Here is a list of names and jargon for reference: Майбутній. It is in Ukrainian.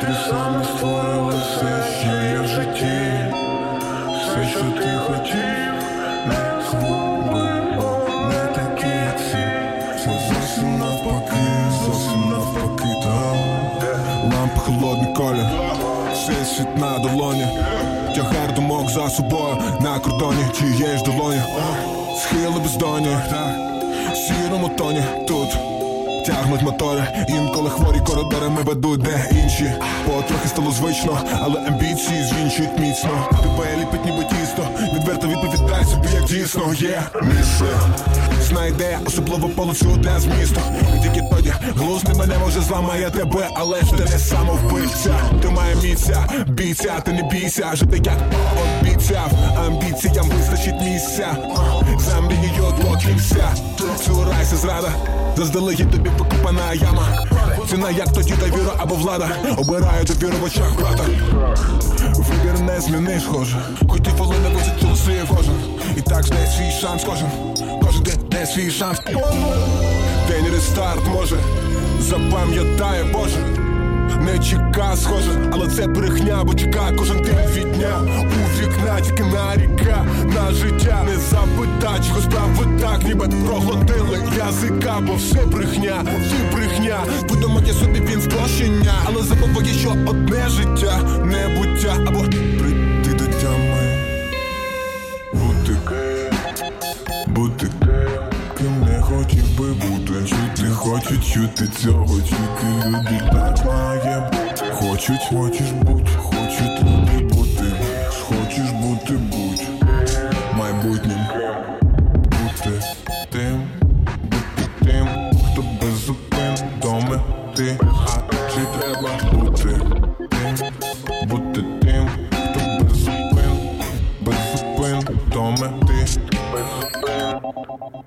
Ти саме створила все, що є в житті. Все, що ти хотів, не згубила. Не такі, як всі. Це зовсім навпаки, там ламп холодний колір, цей світ на долоні. Тягар думок за собою, на кордоні тієї ж долоні. Схили бездонні, в сірому тоні, тут тягнуть мотори, інколи хворі коридорами ведуть де інші. Потрохи стало звично, але амбіції звінчують міцно. Тебе ліпить ніби тісто, відверто відповідай собі, як дійсно є. Місце знайде особливо полицю для змісту. І тільки тоді глузд не мене може зламає тебе, але ж ти не самовбивця. Ти має місця, бійця, ти не бійся, жити як обіцяв. Амбіціям вистачить місця, за мрією відкрився. Цурайся зрада, заздалегідь тобі покупана яма. Ціна як тоді, та віра або влада. Обираю довіру в очах брата. Вибір не зміниш, хоже. Хотів, але не висить голосує кожен. І так знає свій шанс кожен. Кожен день не свій шанс. День рестарт, може, запам'ятає, Боже. Не чека, схоже, але це брехня, бо чека кожен день від дня. У вікна тільки наріка на життя. Не запитай, чого справи так, ніби проглотили язика, бо все брехня, ти брехня. Видумає собі він спрощення, але забуває, що одне життя, небуття або прийти до тями. Бути ким не хотів би бути. Чути хочуть, чути цього, чути люди. Так має бути. Хочуть, хочеш бути, хочуть люди бути. Хочеш бути, будь майбутнім. Бути тим, хто без зупин доми ти. А чи треба бути тим, хто без зупин доми ти. Thank you.